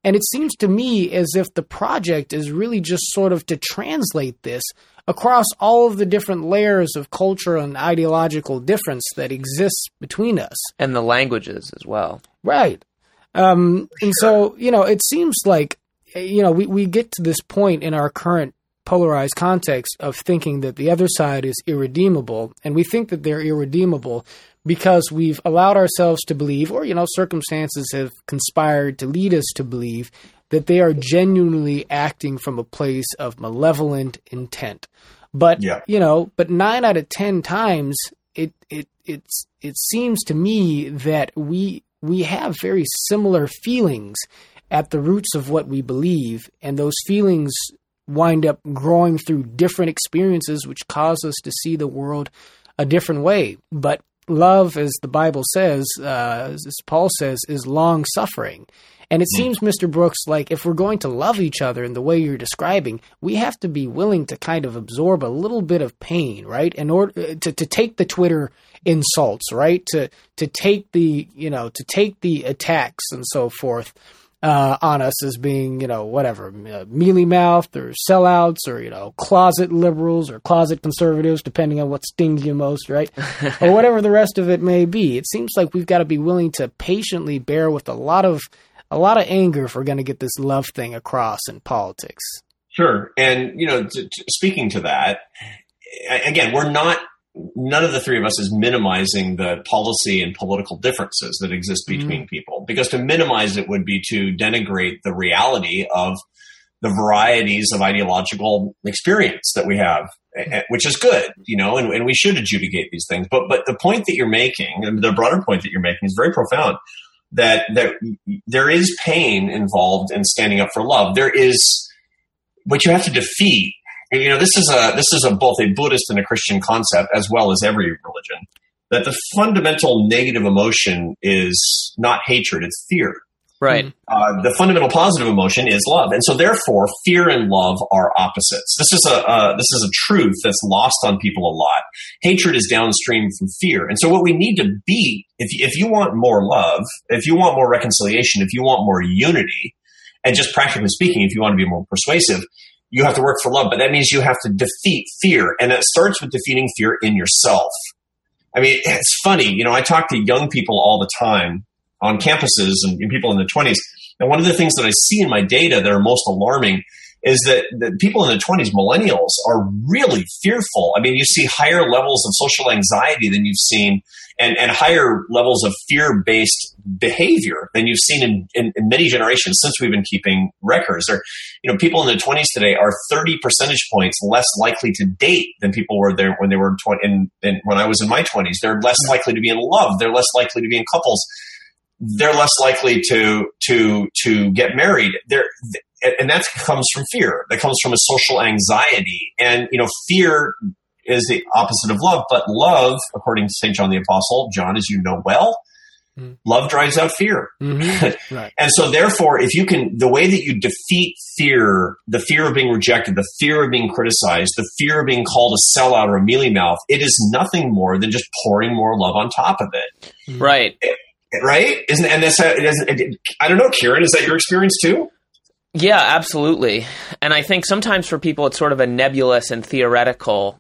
And it seems to me as if the project is really just sort of to translate this across all of the different layers of culture and ideological difference that exists between us. And the languages as well. Right. And so, you know, it seems like, you know, we get to this point in our current polarized context of thinking that the other side is irredeemable, and we think that they're irredeemable because we've allowed ourselves to believe, or, you know, circumstances have conspired to lead us to believe, that they are genuinely acting from a place of malevolent intent. But, you know, but 9 out of 10 times, it seems to me that we have very similar feelings at the roots of what we believe, and those feelings wind up growing through different experiences, which cause us to see the world a different way. But love, as the Bible says, as Paul says, is long-suffering. And it seems, Mr. Brooks, like if we're going to love each other in the way you're describing, we have to be willing to kind of absorb a little bit of pain, right? In order to take the Twitter insults, right? To take the, you know, to take the attacks and so forth on us as being, you know, whatever, mealy-mouthed or sellouts or, you know, closet liberals or closet conservatives, depending on what stings you most, right? Or whatever the rest of it may be. It seems like we've got to be willing to patiently bear with a lot of anger if we're going to get this love thing across in politics. Sure. And, you know, speaking to that, again, none of the three of us is minimizing the policy and political differences that exist between people, because to minimize it would be to denigrate the reality of the varieties of ideological experience that we have, which is good, you know, and we should adjudicate these things. But the point that you're making, and the broader point that you're making, is very profound, that there is pain involved in standing up for love. There is what you have to defeat. And, you know, this is both a Buddhist and a Christian concept, as well as every religion, that the fundamental negative emotion is not hatred, it's fear. Right. The fundamental positive emotion is love. And so therefore, fear and love are opposites. This is a truth that's lost on people a lot. Hatred is downstream from fear. And so what we need to be, if you want more love, if you want more reconciliation, if you want more unity, and just practically speaking, if you want to be more persuasive, you have to work for love. But that means you have to defeat fear. And that starts with defeating fear in yourself. I mean, it's funny. You know, I talk to young people all the time on campuses and people in their 20s. And one of the things that I see in my data that are most alarming is that the people in their 20s, millennials, are really fearful. I mean, you see higher levels of social anxiety than you've seen and higher levels of fear-based behavior than you've seen in many generations since we've been keeping records. Or, you know, people in their 20s today are 30 percentage points less likely to date than people were there when they were when I was in my 20s. They're less likely to be in love. They're less likely to be in couples. They're less likely to get married. And that comes from fear. That comes from a social anxiety. And, you know, fear is the opposite of love. But love, according to St. John the Apostle, John, as you know well, love drives out fear. Mm-hmm. Right. And so therefore, if you can, the way that you defeat fear, the fear of being rejected, the fear of being criticized, the fear of being called a sellout or a mealy-mouth, it is nothing more than just pouring more love on top of it. Mm-hmm. Right. Right? I don't know, Kieran, is that your experience too? Yeah, absolutely. And I think sometimes for people, it's sort of a nebulous and theoretical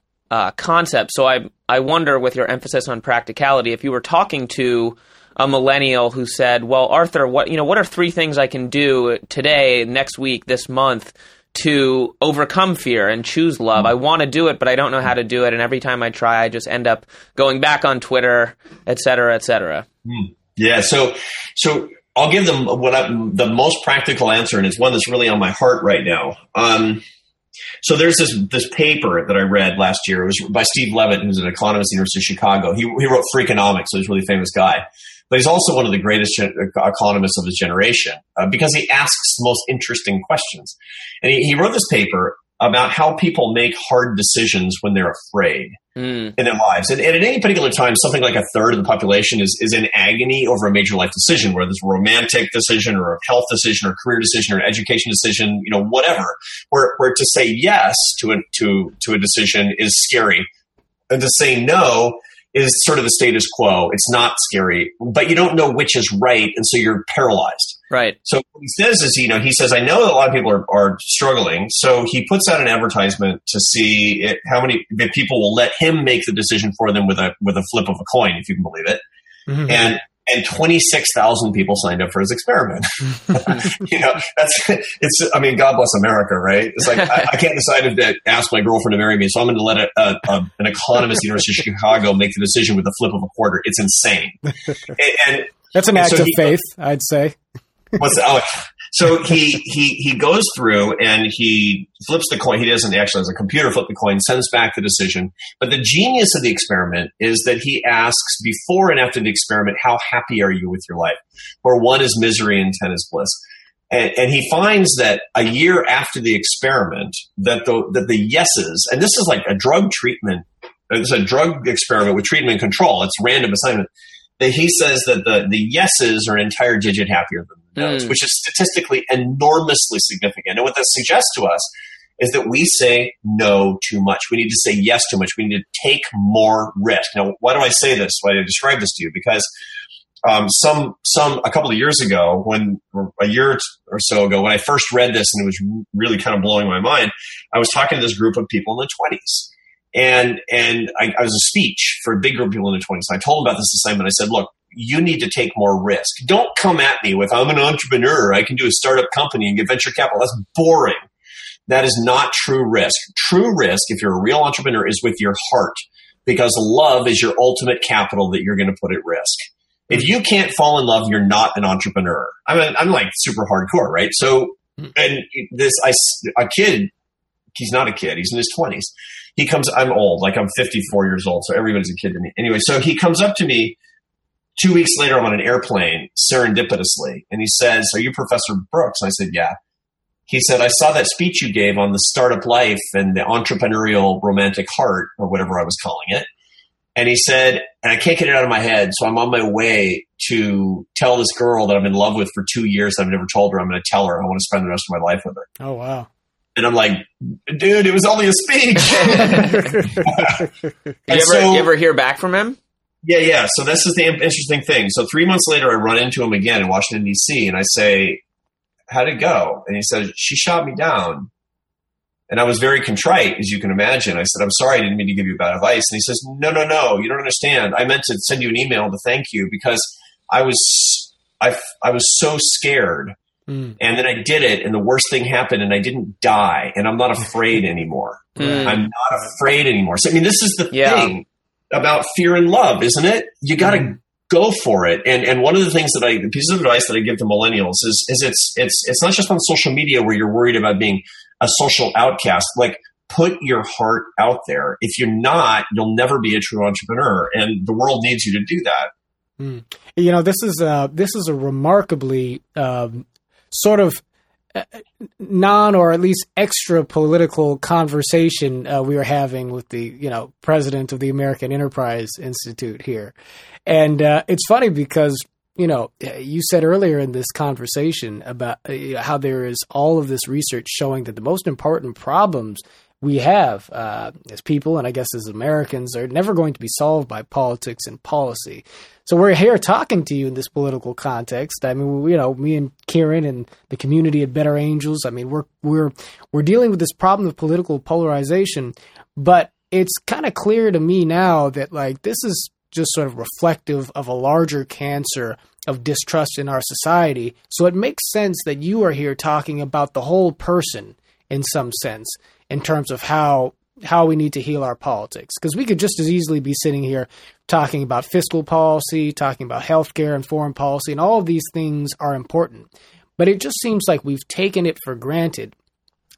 concept. So I wonder, with your emphasis on practicality, if you were talking to a millennial who said, "Well, Arthur, what are three things I can do today, next week, this month to overcome fear and choose love? I want to do it, but I don't know how to do it. And every time I try, I just end up going back on Twitter, et cetera, et cetera." Mm. Yeah, so I'll give them the most practical answer, and it's one that's really on my heart right now. So there's this paper that I read last year. It was by Steve Levitt, who's an economist at the University of Chicago. He wrote Freakonomics, so he's a really famous guy. But he's also one of the greatest economists of his generation because he asks the most interesting questions. And he wrote this paper about how people make hard decisions when they're afraid in their lives. And at any particular time, something like a third of the population is in agony over a major life decision, whether it's a romantic decision or a health decision or a career decision or an education decision, you know, whatever, where to say yes to a decision is scary. And to say no is sort of the status quo. It's not scary, but you don't know which is right, and so you're paralyzed. Right. So what he says is, you know, he says, I know that a lot of people are struggling, so he puts out an advertisement to see how many people will let him make the decision for them with a flip of a coin, if you can believe it. Mm-hmm. And 26,000 people signed up for his experiment. You know, God bless America, right? It's like, I can't decide to ask my girlfriend to marry me, so I'm going to let an economist at the University of Chicago make the decision with a flip of a quarter. It's insane. And that's an act of faith, I'd say. So he goes through and he flips the coin. He doesn't actually, as a computer, flip the coin, sends back the decision. But the genius of the experiment is that he asks before and after the experiment, how happy are you with your life? Where 1 is misery and 10 is bliss. And he finds that a year after the experiment, that the yeses, and this is like a drug treatment, it's a drug experiment with treatment and control. It's random assignment. That he says that the yeses are an entire digit happier than the noes, which is statistically enormously significant. And what that suggests to us is that we say no too much. We need to say yes too much. We need to take more risk. Now, why do I say this? Why do I describe this to you? Because a couple of years ago, when I first read this and it was really kind of blowing my mind, I was talking to this group of people in their 20s. And I was a speech for a big group of people in their 20s. I told them about this assignment. I said, look, you need to take more risk. Don't come at me with, I'm an entrepreneur. I can do a startup company and get venture capital. That's boring. That is not true risk. True risk, if you're a real entrepreneur, is with your heart, because love is your ultimate capital that you're going to put at risk. If you can't fall in love, you're not an entrepreneur. I'm like super hardcore, right? So, he's not a kid. He's in his 20s. He comes, I'm old, like I'm 54 years old, so everybody's a kid to me. Anyway, so he comes up to me 2 weeks later, I'm on an airplane, serendipitously, and he says, are you Professor Brooks? And I said, yeah. He said, I saw that speech you gave on the startup life and the entrepreneurial romantic heart, or whatever I was calling it. And he said, and I can't get it out of my head, so I'm on my way to tell this girl that I'm in love with for 2 years that I've never told her. I'm going to tell her. I want to spend the rest of my life with her. Oh, wow. And I'm like, dude, it was only a speech. You ever hear back from him? Yeah. So this is the interesting thing. So 3 months later, I run into him again in Washington, D.C., and I say, how'd it go? And he said, she shot me down. And I was very contrite, as you can imagine. I said, I'm sorry, I didn't mean to give you bad advice. And he says, no, you don't understand. I meant to send you an email to thank you because I was so scared. And then I did it, and the worst thing happened, and I didn't die, and I'm not afraid anymore. I'm not afraid anymore. So, I mean, this is the thing about fear and love, isn't it? You got to go for it. And one of the things the pieces of advice that I give to millennials is it's not just on social media where you're worried about being a social outcast. Like, put your heart out there. If you're not, you'll never be a true entrepreneur, and the world needs you to do that. You know, this is a remarkably sort of non or at least extra political conversation we were having with the, president of the American Enterprise Institute here. And it's funny because, you said earlier in this conversation about how there is all of this research showing that the most important problems we have as people, and I guess as Americans, are never going to be solved by politics and policy. So we're here talking to you in this political context. I mean, me and Kieran and the community at Better Angels, I mean, we're dealing with this problem of political polarization, but it's kind of clear to me now that this is just sort of reflective of a larger cancer of distrust in our society. So it makes sense that you are here talking about the whole person in some sense, in terms of how we need to heal our politics. Because we could just as easily be sitting here talking about fiscal policy, talking about healthcare and foreign policy, and all of these things are important. But it just seems like we've taken it for granted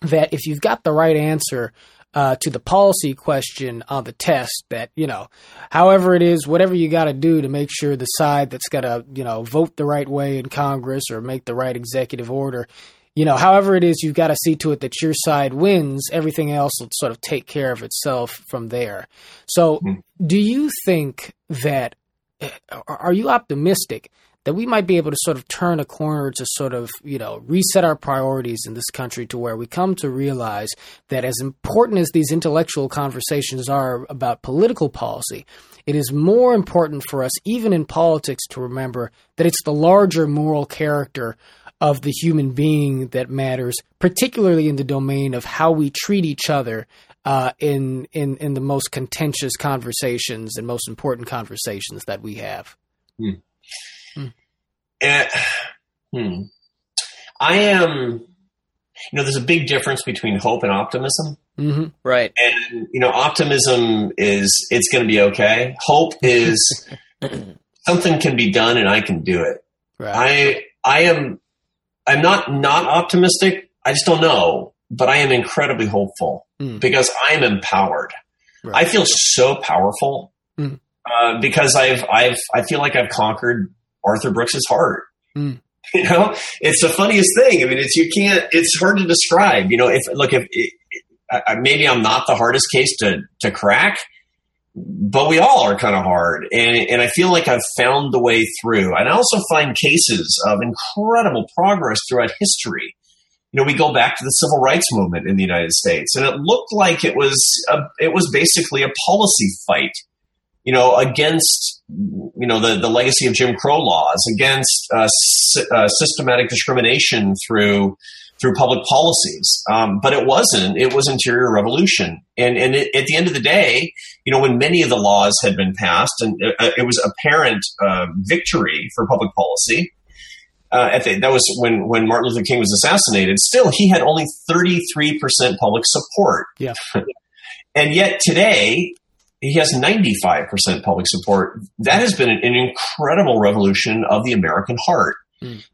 that if you've got the right answer to the policy question on the test, that, however it is, whatever you got to do to make sure the side that's got to, vote the right way in Congress or make the right executive order, however it is, you've got to see to it that your side wins. Everything else will sort of take care of itself from there. So do you think that, are you optimistic that we might be able to sort of turn a corner to sort of, reset our priorities in this country to where we come to realize that as important as these intellectual conversations are about political policy, it is more important for us, even in politics, to remember that it's the larger moral character of the human being that matters, particularly in the domain of how we treat each other in the most contentious conversations and most important conversations that we have. I am, there's a big difference between hope and optimism. Mm-hmm. Right. And, optimism is, it's going to be okay. Hope is something can be done and I can do it. Right. I'm not optimistic. I just don't know, but I am incredibly hopeful because I'm empowered. Right. I feel so powerful because I feel like I've conquered Arthur Brooks's heart. It's the funniest thing. I mean, it's hard to describe. Maybe I'm not the hardest case to crack, but we all are kind of hard. And I feel like I've found the way through. And I also find cases of incredible progress throughout history. We go back to the civil rights movement in the United States, and it looked like it was basically a policy fight, against, the legacy of Jim Crow laws, against systematic discrimination through public policies. But it wasn't. It was interior revolution. And at the end of the day, when many of the laws had been passed and it was apparent victory for public policy, that was when Martin Luther King was assassinated. Still, he had only 33% public support. Yeah. And yet today, he has 95% public support. That has been an incredible revolution of the American heart.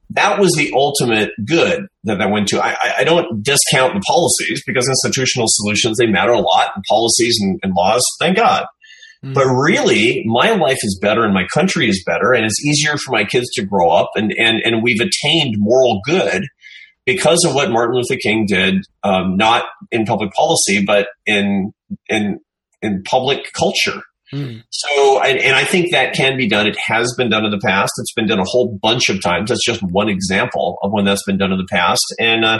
That was the ultimate good that went to. I don't discount the policies because institutional solutions, they matter a lot, and policies and laws, thank God. But really, my life is better and my country is better, and it's easier for my kids to grow up, and we've attained moral good because of what Martin Luther King did, not in public policy, but in public culture. Mm. So, and I think that can be done. It has been done in the past. It's been done a whole bunch of times. That's just one example of when that's been done in the past. And I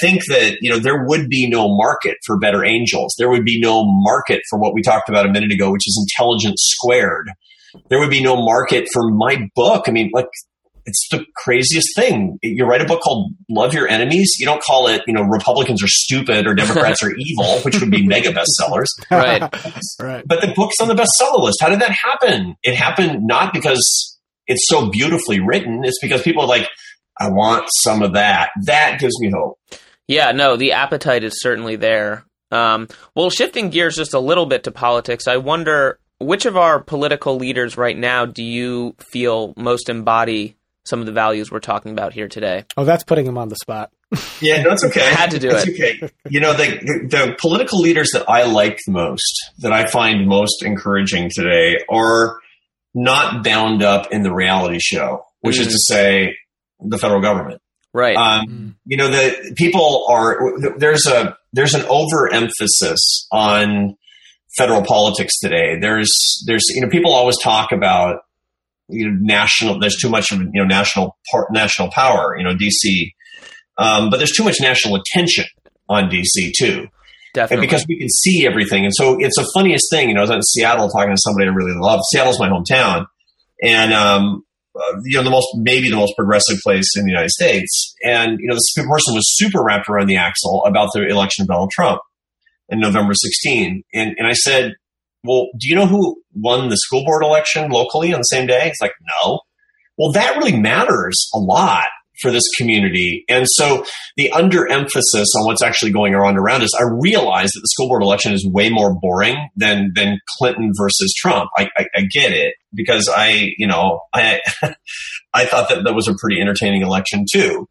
think that, you know, there would be no market for Better Angels. There would be no market for what we talked about a minute ago, which is Intelligence Squared. There would be no market for my book. I mean, like, it's the craziest thing. You write a book called Love Your Enemies. You don't call it, you know, Republicans are stupid or Democrats are evil, which would be mega bestsellers. Right. Right. But the book's on the bestseller list. How did that happen? It happened not because it's so beautifully written. It's because people are like, I want some of that. That gives me hope. Yeah, no, the appetite is certainly there. Well, shifting gears just a little bit to politics, I wonder which of our political leaders right now do you feel most embody some of the values we're talking about here today? Oh, that's putting him on the spot. Yeah, no, it's okay. I had to do it. Okay. You know, the political leaders that I like the most, that I find most encouraging today, are not bound up in the reality show, which is to say the federal government. Right. You know, the people are, there's an overemphasis on federal politics today. There's, you know, people always talk about, you know, national, there's too much of, you know, national power, you know, DC. But there's too much national attention on DC too. Definitely. And because we can see everything. And so it's the funniest thing, you know, I was in Seattle talking to somebody I really love. Seattle's my hometown. And, you know, maybe the most progressive place in the United States. And, you know, this person was super wrapped around the axle about the election of Donald Trump in November 16. And I said, well, do you know who won the school board election locally on the same day? It's like, no. Well, that really matters a lot for this community. And so the underemphasis on what's actually going on around us, I realize that the school board election is way more boring than Clinton versus Trump. I get it, because I thought that was a pretty entertaining election too.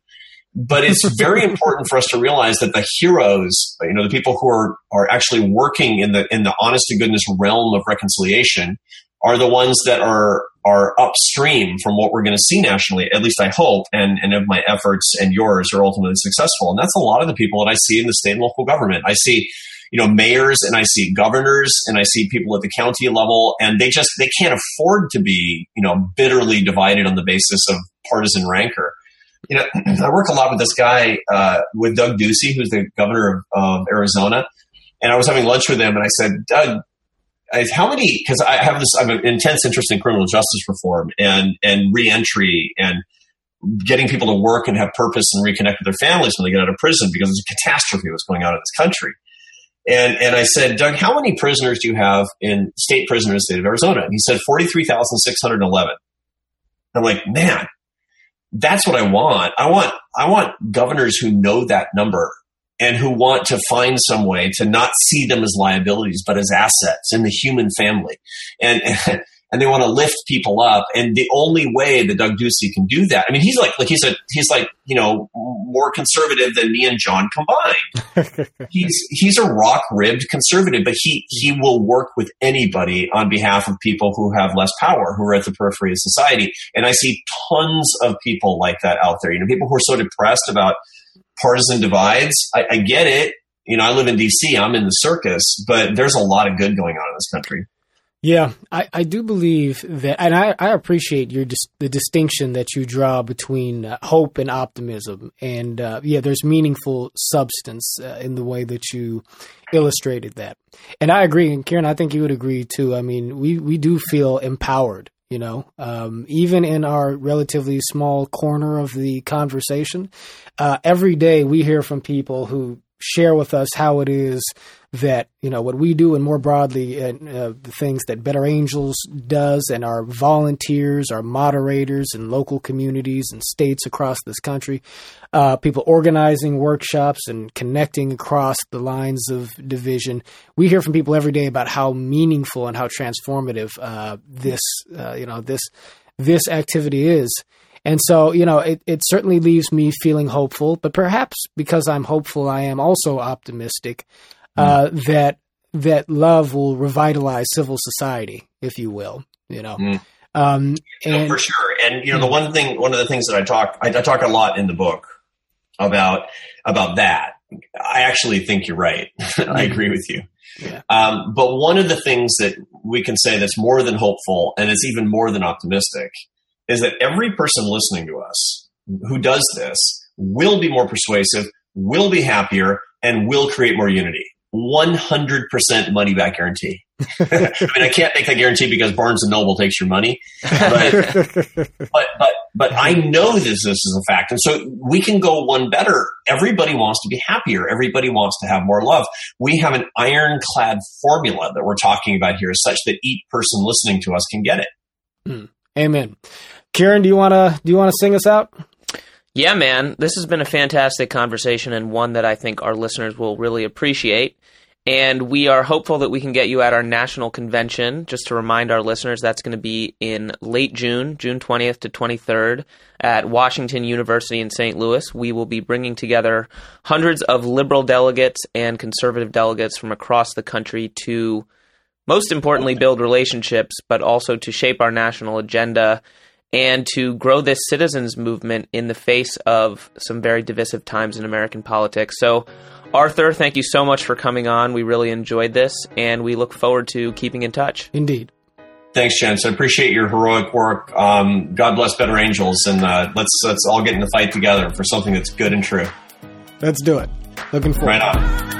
But it's very important for us to realize that the heroes, you know, the people who are actually working in the honest to goodness realm of reconciliation, are the ones that are upstream from what we're going to see nationally, at least I hope, and if my efforts and yours are ultimately successful. And that's a lot of the people that I see in the state and local government. I see, you know, mayors, and I see governors, and I see people at the county level, and they can't afford to be, you know, bitterly divided on the basis of partisan rancor. You know, I work a lot with this guy, with Doug Ducey, who's the governor of Arizona. And I was having lunch with him, and I said, Doug, because I have an intense interest in criminal justice reform and reentry and getting people to work and have purpose and reconnect with their families when they get out of prison, because it's a catastrophe what's going on in this country. And I said, Doug, how many prisoners do you have in state prison in the state of Arizona? And he said, 43,611. I'm like, man. That's what I want. I want governors who know that number and who want to find some way to not see them as liabilities, but as assets in the human family. And they want to lift people up. And the only way that Doug Ducey can do that, I mean, he's like, you know, more conservative than me and John combined. He's a rock-ribbed conservative, but he will work with anybody on behalf of people who have less power, who are at the periphery of society. And I see tons of people like that out there. You know, people who are so depressed about partisan divides. I get it. You know, I live in DC, I'm in the circus, but there's a lot of good going on in this country. Yeah, I do believe that, and I appreciate the distinction that you draw between hope and optimism. And there's meaningful substance in the way that you illustrated that. And I agree, and Kieran, I think you would agree too. I mean, we do feel empowered, you know, even in our relatively small corner of the conversation. Every day we hear from people who share with us how it is that, you know, what we do, and more broadly the things that Better Angels does and our volunteers, our moderators in local communities and states across this country, people organizing workshops and connecting across the lines of division. We hear from people every day about how meaningful and how transformative this activity is. And so, you know, it certainly leaves me feeling hopeful, but perhaps because I'm hopeful, I am also optimistic that love will revitalize civil society, if you will, you know. Mm. No, for sure. And, you know, the one of the things that I talk a lot in the book about that, I actually think you're right. I agree with you. Yeah. But one of the things that we can say that's more than hopeful, and it's even more than optimistic, is that every person listening to us who does this will be more persuasive, will be happier, and will create more unity. 100% money back guarantee. I mean, I can't make that guarantee because Barnes & Noble takes your money. But I know this is a fact. And so we can go one better. Everybody wants to be happier. Everybody wants to have more love. We have an ironclad formula that we're talking about here such that each person listening to us can get it. Mm. Amen. Kieran, do you want to sing us out? Yeah, man. This has been a fantastic conversation and one that I think our listeners will really appreciate. And we are hopeful that we can get you at our national convention. Just to remind our listeners, that's going to be in late June, June 20th to 23rd at Washington University in St. Louis. We will be bringing together hundreds of liberal delegates and conservative delegates from across the country to, most importantly, build relationships, but also to shape our national agenda and to grow this citizens movement in the face of some very divisive times in American politics. So, Arthur, thank you so much for coming on. We really enjoyed this, and we look forward to keeping in touch. Indeed. Thanks, gents. I appreciate your heroic work. God bless Better Angels, and let's all get in the fight together for something that's good and true. Let's do it. Looking forward. Right on.